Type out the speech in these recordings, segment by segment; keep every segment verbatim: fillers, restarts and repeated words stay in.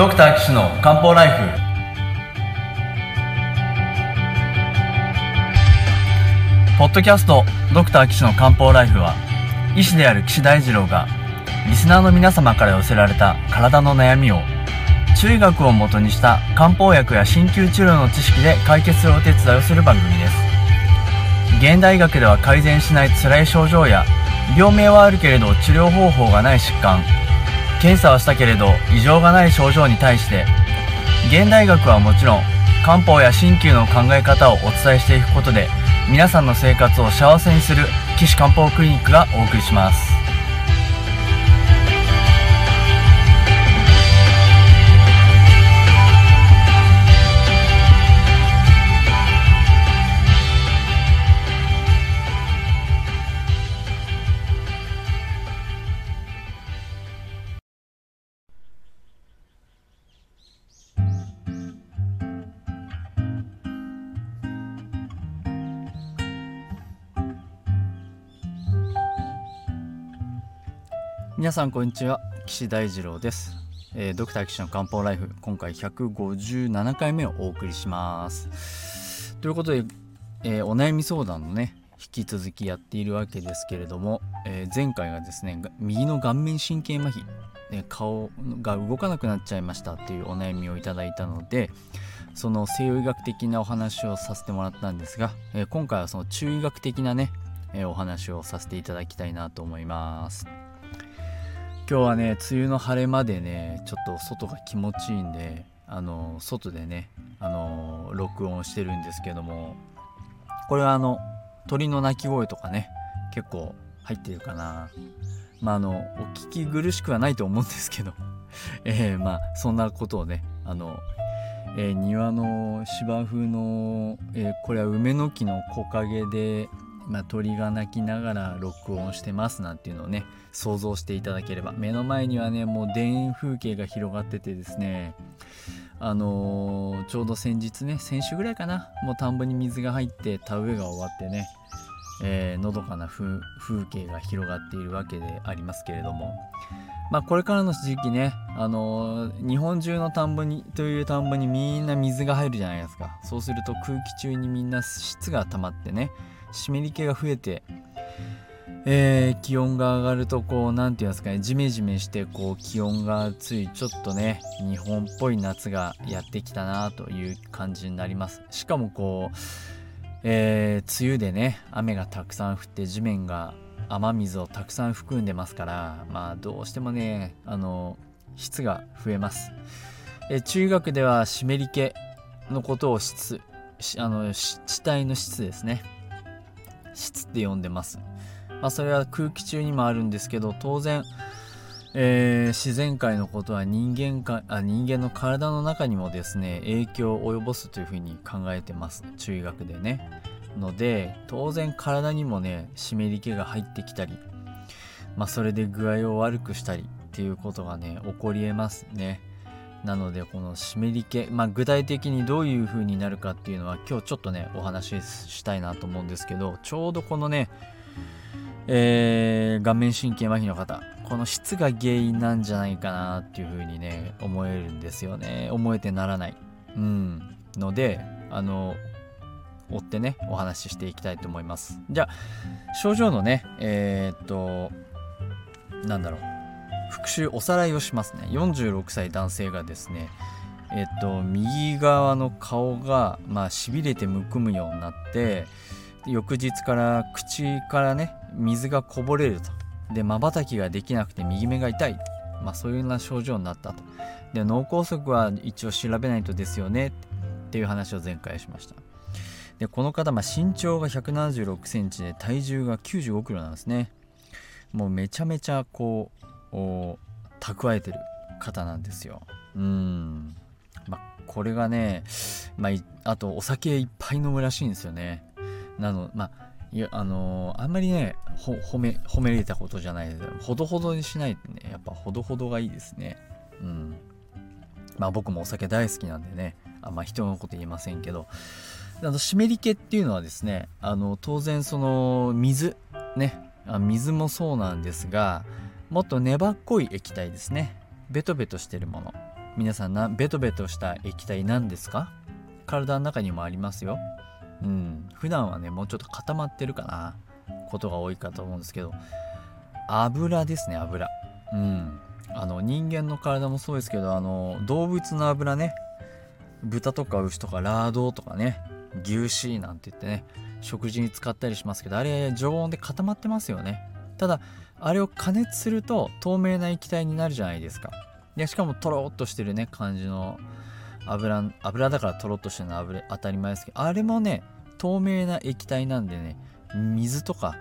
ドクター岸の漢方ライフ。ポッドキャストドクター岸の漢方ライフは、医師である岸大二郎がリスナーの皆様から寄せられた体の悩みを中医学を元にした漢方薬や鍼灸治療の知識で解決するお手伝いをする番組です。現代医学では改善しない辛い症状や病名はあるけれど治療方法がない疾患、検査はしたけれど異常がない症状に対して、現代医学はもちろん漢方や鍼灸の考え方をお伝えしていくことで皆さんの生活を幸せにする岸漢方クリニックがお送りします。皆さんこんにちは、岸大二郎です、えー、ドクター岸の漢方ライフ、今回ひゃくごじゅうななかいめをお送りしますということで、えー、お悩み相談のね、引き続きやっているわけですけれども、えー、前回がですね、右の顔面神経麻痺、えー、顔が動かなくなっちゃいましたっていうお悩みをいただいたので、その西洋医学的なお話をさせてもらったんですが、えー、今回はその中医学的なね、えー、お話をさせていただきたいなと思います。今日はね、梅雨の晴れ間でね、ちょっと外が気持ちいいんで、あの外でね、あの録音してるんですけども、これはあの鳥の鳴き声とかね、結構入ってるかな。まああのお聞き苦しくはないと思うんですけど、えー、まあそんなことをね、あの、えー、庭の芝生の、えー、これは梅の木の木陰で。まあ、鳥が鳴きながら録音してますなんていうのをね、想像していただければ、目の前にはね、もう田園風景が広がっててですね、あのー、ちょうど先日ね、先週ぐらいかな、もう田んぼに水が入って田植えが終わってね、えー、のどかな風景が広がっているわけでありますけれども、まあこれからの時期ね、あのー、日本中の田んぼにという田んぼにみんな水が入るじゃないですか。そうすると空気中にみんな質が溜まってね、湿り気が増えて、えー、気温が上がるとこう、なんていうんですかね、ジメジメしてこう気温がつい、ちょっとね、日本っぽい夏がやってきたなという感じになります。しかもこう、えー、梅雨でね、雨がたくさん降って地面が雨水をたくさん含んでますから、まあどうしてもね、あの質が増えます。え中学では湿り気のことを質、あの地帯の質ですね、質って呼んでます、まあ、それは空気中にもあるんですけど、当然、えー、自然界のことは人間か、あ、人間の体の中にもですね、影響を及ぼすというふうに考えてます中医学でね。ので当然体にもね、湿り気が入ってきたり、まあ、それで具合を悪くしたりっていうことがね、起こりえますね。なのでこの湿り気、まあ、具体的にどういう風になるかっていうのは、今日ちょっとねお話ししたいなと思うんですけど、ちょうどこのね、えー、顔面神経麻痺の方、この質が原因なんじゃないかなっていう風にね思えるんですよね。思えてならない、うん、のであの追ってねお話ししていきたいと思います。じゃあ症状のね、えー、っとなんだろう復習、おさらいをしますね。よんじゅうろくさい男性がですね、えっと右側の顔が、まあ、しびれてむくむようになって、翌日から口からね水がこぼれると、で瞬きができなくて右目が痛い、まあ、そういうような症状になったと。で脳梗塞は一応調べないとですよねっていう話を前回しました。でこの方、まあ、身長がひゃくななじゅうろくセンチで体重がきゅうじゅうごキロなんですね。もうめちゃめちゃこうを蓄えてる方なんですよ。うーん、まあ、これがね、まあ、あとお酒いっぱい飲むらしいんですよね。なの、まあ、いや、あのー、あんまりねほ褒め褒められたことじゃないです。ほどほどにしないとね、やっぱほどほどがいいですね。うん、まあ僕もお酒大好きなんでね、あんま人のこと言えませんけど、あの湿り気っていうのはですね、あの当然その水ね、水もそうなんですが。もっと粘っこい液体ですね、ベトベトしてるもの、皆さんなベトベトした液体なんですか？体の中にもありますよ。うん、普段はねもうちょっと固まってるかなことが多いかと思うんですけど、油ですね、油。うん、あの人間の体もそうですけど、あの動物の油ね、豚とか牛とかラードとかね、牛脂なんて言ってね食事に使ったりしますけど、あれ常温で固まってますよね。ただあれを加熱すると透明な液体になるじゃないですか。でしかもとろっとしてるね感じの油、油だからとろっとしてるのは油当たり前ですけど、あれもね透明な液体なんでね、水とか、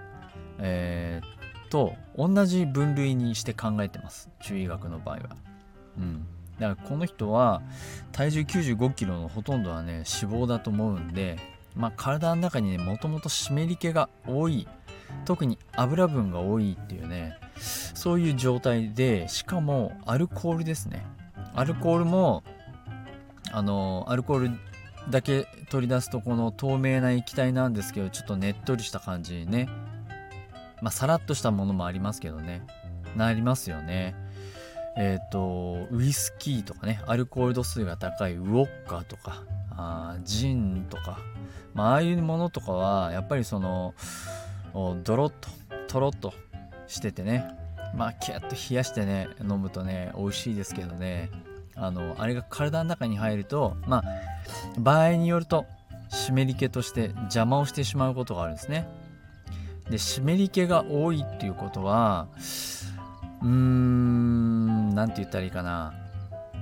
えー、と同じ分類にして考えてます、中医学の場合は。うん、だからこの人は体重きゅうじゅうごキロのほとんどはね脂肪だと思うんで、まあ、体の中にねもともと湿り気が多い、特に油分が多いっていうね、そういう状態で、しかもアルコールですね。アルコールもあのアルコールだけ取り出すとこの透明な液体なんですけど、ちょっとねっとりした感じにね、まあ、さらっとしたものもありますけどね、なりますよね。えっとウイスキーとかね、アルコール度数が高いウォッカとかあジンとか、まあ、ああいうものとかはやっぱりそのドロッとトロッとしててね、まあキュッと冷やしてね飲むとね美味しいですけどね、あのあれが体の中に入ると、まあ場合によると湿り気として邪魔をしてしまうことがあるんですね。で湿り気が多いっていうことは、うーんなんて言ったらいいかな、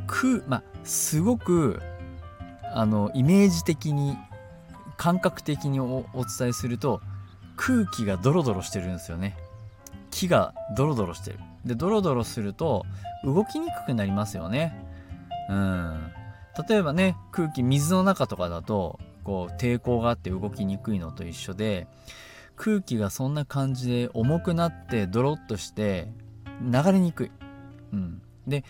くまあすごくあのイメージ的に感覚的に お, お伝えすると、空気がドロドロしてるんですよね。木がドロドロしてる。でドロドロすると動きにくくなりますよね。うん。例えばね空気、水の中とかだとこう抵抗があって動きにくいのと一緒で、空気がそんな感じで重くなってドロッとして流れにくい。うん。で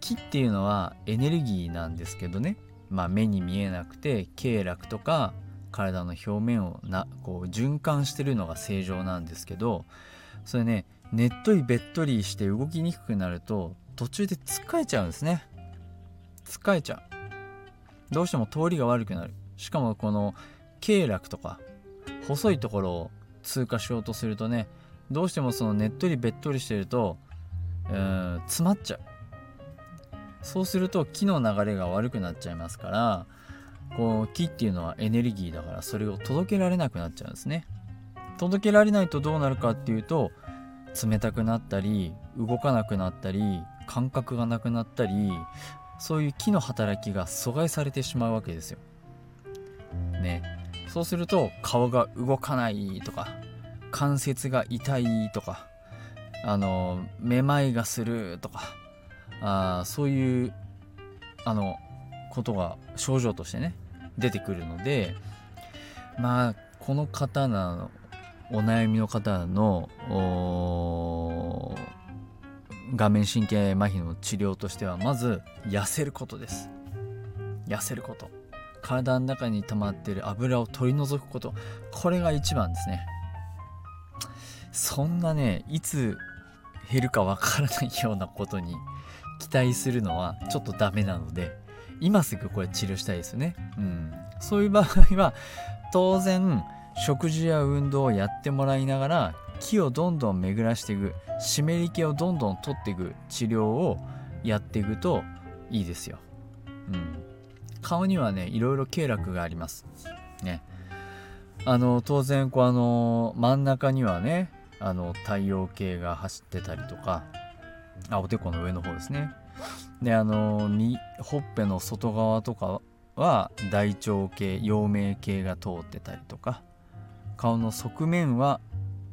木っていうのはエネルギーなんですけどね、まあ、目に見えなくて経絡とか体の表面をなこう循環してるのが正常なんですけど、それねねっとりべっとりして動きにくくなると途中で疲れちゃうんですね。疲れちゃう。どうしても通りが悪くなる。しかもこの経絡とか細いところを通過しようとするとね、どうしてもそのねっとりべっとりしてるとうーん詰まっちゃう。そうすると気の流れが悪くなっちゃいますから、こう気っていうのはエネルギーだから、それを届けられなくなっちゃうんですね。届けられないとどうなるかっていうと、冷たくなったり動かなくなったり感覚がなくなったり、そういう気の働きが阻害されてしまうわけですよ、ね、そうすると顔が動かないとか関節が痛いとかあのめまいがするとか、あそういうあのことが症状としてね出てくるので、まあこの方のお悩みの方の顔面神経麻痺の治療としては、まず痩せることです。痩せること、体の中に溜まっている油を取り除くこと、これが一番ですね。そんなねいつ減るかわからないようなことに期待するのはちょっとダメなので、今すぐこれ治療したいですよね。うん、そういう場合は当然食事や運動をやってもらいながら、気をどんどん巡らしていく、湿り気をどんどん取っていく治療をやっていくといいですよ。うん、顔にはねいろいろ経絡がありますね。あの当然こうあの真ん中にはねあの太陽系が走ってたりとか、あおでこの上の方ですね。であのほっぺの外側とかは大腸系陽明系が通ってたりとか、顔の側面は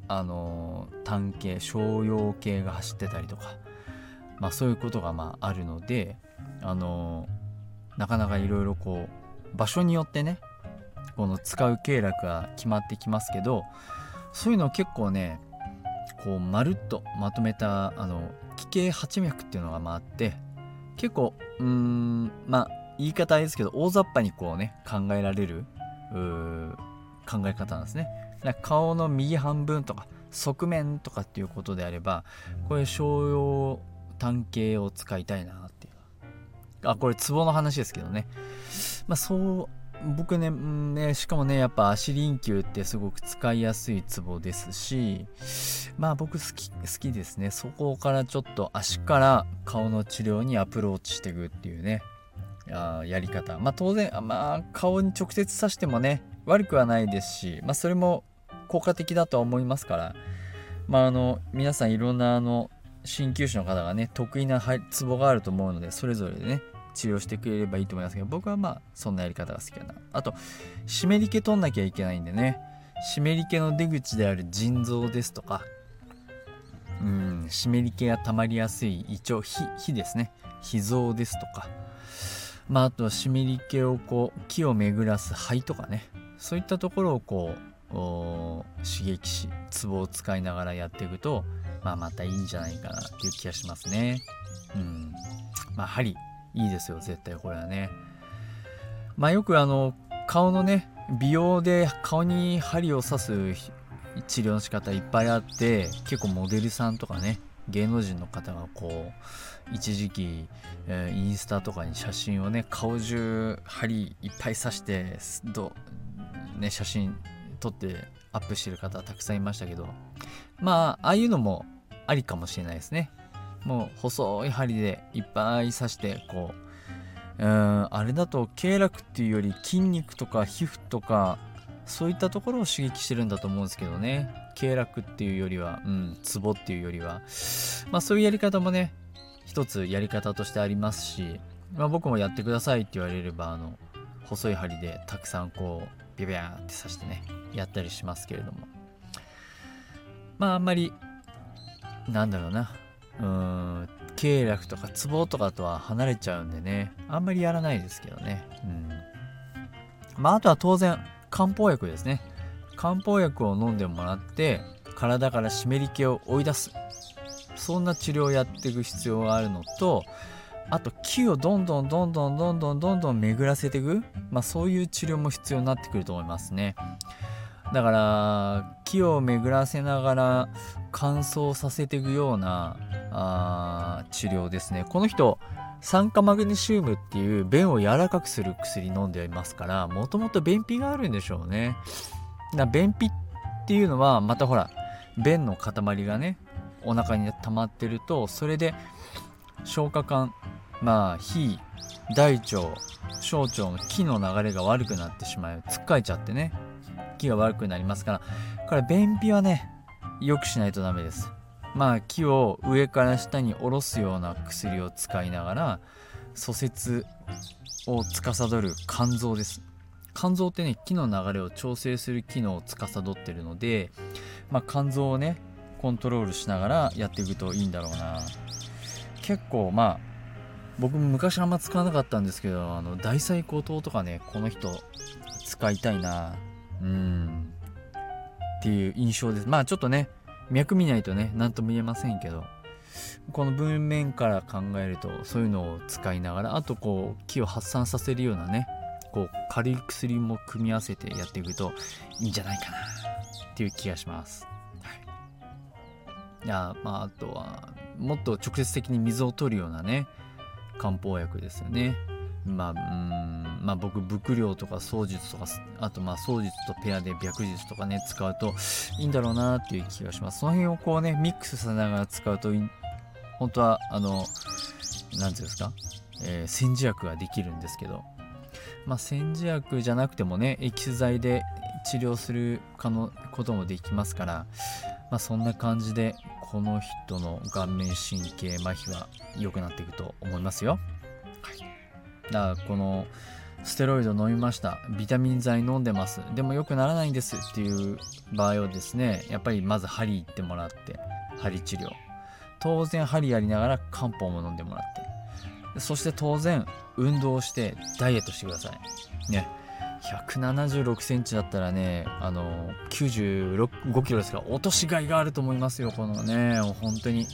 あの胆系小腰系が走ってたりとか、まあ、そういうことがまああるので、あのなかなかいろいろこう場所によってねこの使う経絡が決まってきますけど、そういうのを結構ねこうまるっとまとめたあの気系八脈っていうのがまああって、結構うーんまあ言い方あれですけど大雑把にこうね考えられる考え方なんですね。だから顔の右半分とか側面とかっていうことであれば、これ小腰単形を使いたいなっていうあ、これツボの話ですけどね。まあそう僕ね、ね、しかもねやっぱ足輪球ってすごく使いやすいツボですし、まあ僕好き好きですね。そこからちょっと足から顔の治療にアプローチしていくっていうね、あやり方、まあ当然、まあ、顔に直接刺してもね悪くはないですし、まあそれも効果的だとは思いますから、まああの皆さんいろんなあの鍼灸師の方がね得意なツボがあると思うので、それぞれでね治療してくれればいいと思いますけど、僕はまあそんなやり方が好きだな。あと湿り気取んなきゃいけないんでね、湿り気の出口である腎臓ですとか、うーん湿り気が溜まりやすい胃腸、脾ですね、脾臓ですとか、まああとは湿り気をこう気を巡らす肺とかね、そういったところをこう刺激しツボを使いながらやっていくと、まあまたいいんじゃないかなっていう気がしますね。うん、まあ針いいですよ絶対これはね。まあよくあの顔のね美容で顔に針を刺す治療の仕方いっぱいあって、結構モデルさんとかね芸能人の方がこう一時期、えー、インスタとかに写真をね顔中針いっぱい刺してど、ね、写真撮ってアップしてる方たくさんいましたけど、まあああいうのもありかもしれないですね。もう細い針でいっぱい刺してこう、うーんあれだと経絡っていうより筋肉とか皮膚とかそういったところを刺激してるんだと思うんですけどね、経絡っていうよりは、うんツボっていうよりは、まあそういうやり方もね一つやり方としてありますし、まあ僕もやってくださいって言われればあの細い針でたくさんこうビビャーって刺してねやったりしますけれども、まああんまりなんだろうな、うーん経絡とかツボとかとは離れちゃうんでね、あんまりやらないですけどね。うん、まああとは当然漢方薬ですね。漢方薬を飲んでもらって体から湿り気を追い出す、そんな治療をやっていく必要があるのと、あと気をどんどんどんどんどんどんどんどん巡らせていく、まあそういう治療も必要になってくると思いますね。だから気を巡らせながら乾燥させていくようなあ治療ですね。この人酸化マグネシウムっていう便を柔らかくする薬飲んでいますから、もともと便秘があるんでしょうね。だ便秘っていうのはまたほら便の塊がねお腹に溜まってると、それで消化管、まあ脾大腸小腸の気の流れが悪くなってしまう、つっかえちゃってね気が悪くなりますから、これ便秘はね良くしないとダメです。まあ気を上から下に下ろすような薬を使いながら疎節を司る肝臓です。肝臓ってね気の流れを調整する機能を司っているので、まあ、肝臓をねコントロールしながらやっていくといいんだろうな。結構まあ僕も昔あんま使わなかったんですけど、あの大西高糖とかねこの人使いたいな、うんっていう印象です。まあちょっとね脈見ないとね何とも言えませんけど、この文面から考えるとそういうのを使いながら、あとこう気を発散させるようなねこう軽い薬も組み合わせてやっていくといいんじゃないかなっていう気がします。はい、いやまああとはもっと直接的に水を取るようなね漢方薬ですよね。まあ、うーんまあ僕伏量とか草術とか、あとまあ草術とペアで白術とかね使うといいんだろうなっていう気がします。その辺をこうねミックスさせながら使うと本当はあのなんていうんですか、えー、煎じ薬ができるんですけど、まあ煎じ薬じゃなくてもねエキス剤で治療する可能こともできますから、まあそんな感じでこの人の顔面神経麻痺は良くなっていくと思いますよ。はい。だからこのステロイド飲みました、ビタミン剤飲んでます、でも良くならないんですっていう場合はですね、やっぱりまず針行ってもらって、針治療当然針やりながら漢方も飲んでもらって、そして当然運動してダイエットしてくださいね。ひゃくななじゅうろくセンチだったらねあのきゅうじゅうごキロですから落としがいがあると思いますよ。このね本当に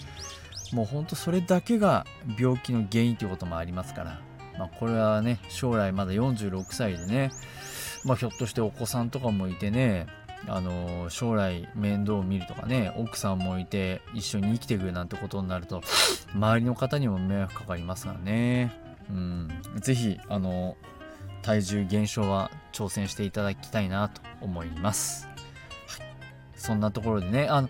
もう本当それだけが病気の原因ということもありますから、まあ、これはね将来まだよんじゅうろくさいでね、まあ、ひょっとしてお子さんとかもいてね、あのー、将来面倒を見るとかね奥さんもいて一緒に生きていくなんてことになると周りの方にも迷惑かかりますからね、うん、ぜひあの体重減少は挑戦していただきたいなと思います、はい、そんなところでね、あの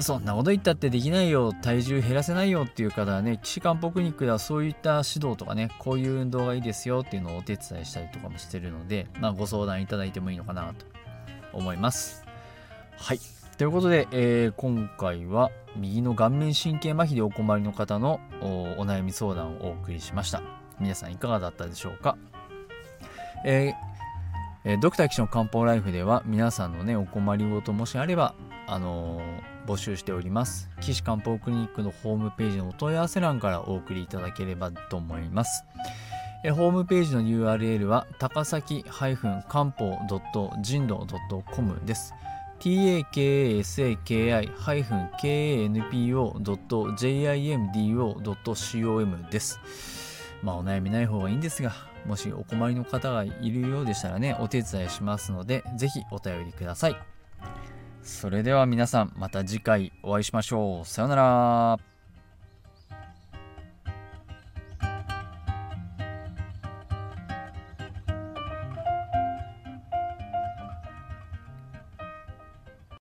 そんなこと言ったってできないよ、体重減らせないよっていう方はね、岸漢方クリニックではそういった指導とかね、こういう運動がいいですよっていうのをお手伝いしたりとかもしてるので、まあ、ご相談いただいてもいいのかなと思います。はい、ということで、えー、今回は右の顔面神経麻痺でお困りの方の お, お悩み相談をお送りしました。皆さんいかがだったでしょうか。えー、ドクター岸の漢方ライフでは皆さんのねお困りごともしあればあのー、募集しております。岸漢方クリニックのホームページのお問い合わせ欄からお送りいただければと思います。えー、ホームページの ユーアールエル は高崎漢方人道 .com です。 タカサキハイフンケーエスエーケーアイハイフンケーエヌピーオードットジェイアイエムディーオードットコム です。まあお悩みない方がいいんですが、もしお困りの方がいるようでしたらね、お手伝いしますので、ぜひお便りください。それでは皆さん、また次回お会いしましょう。さようなら。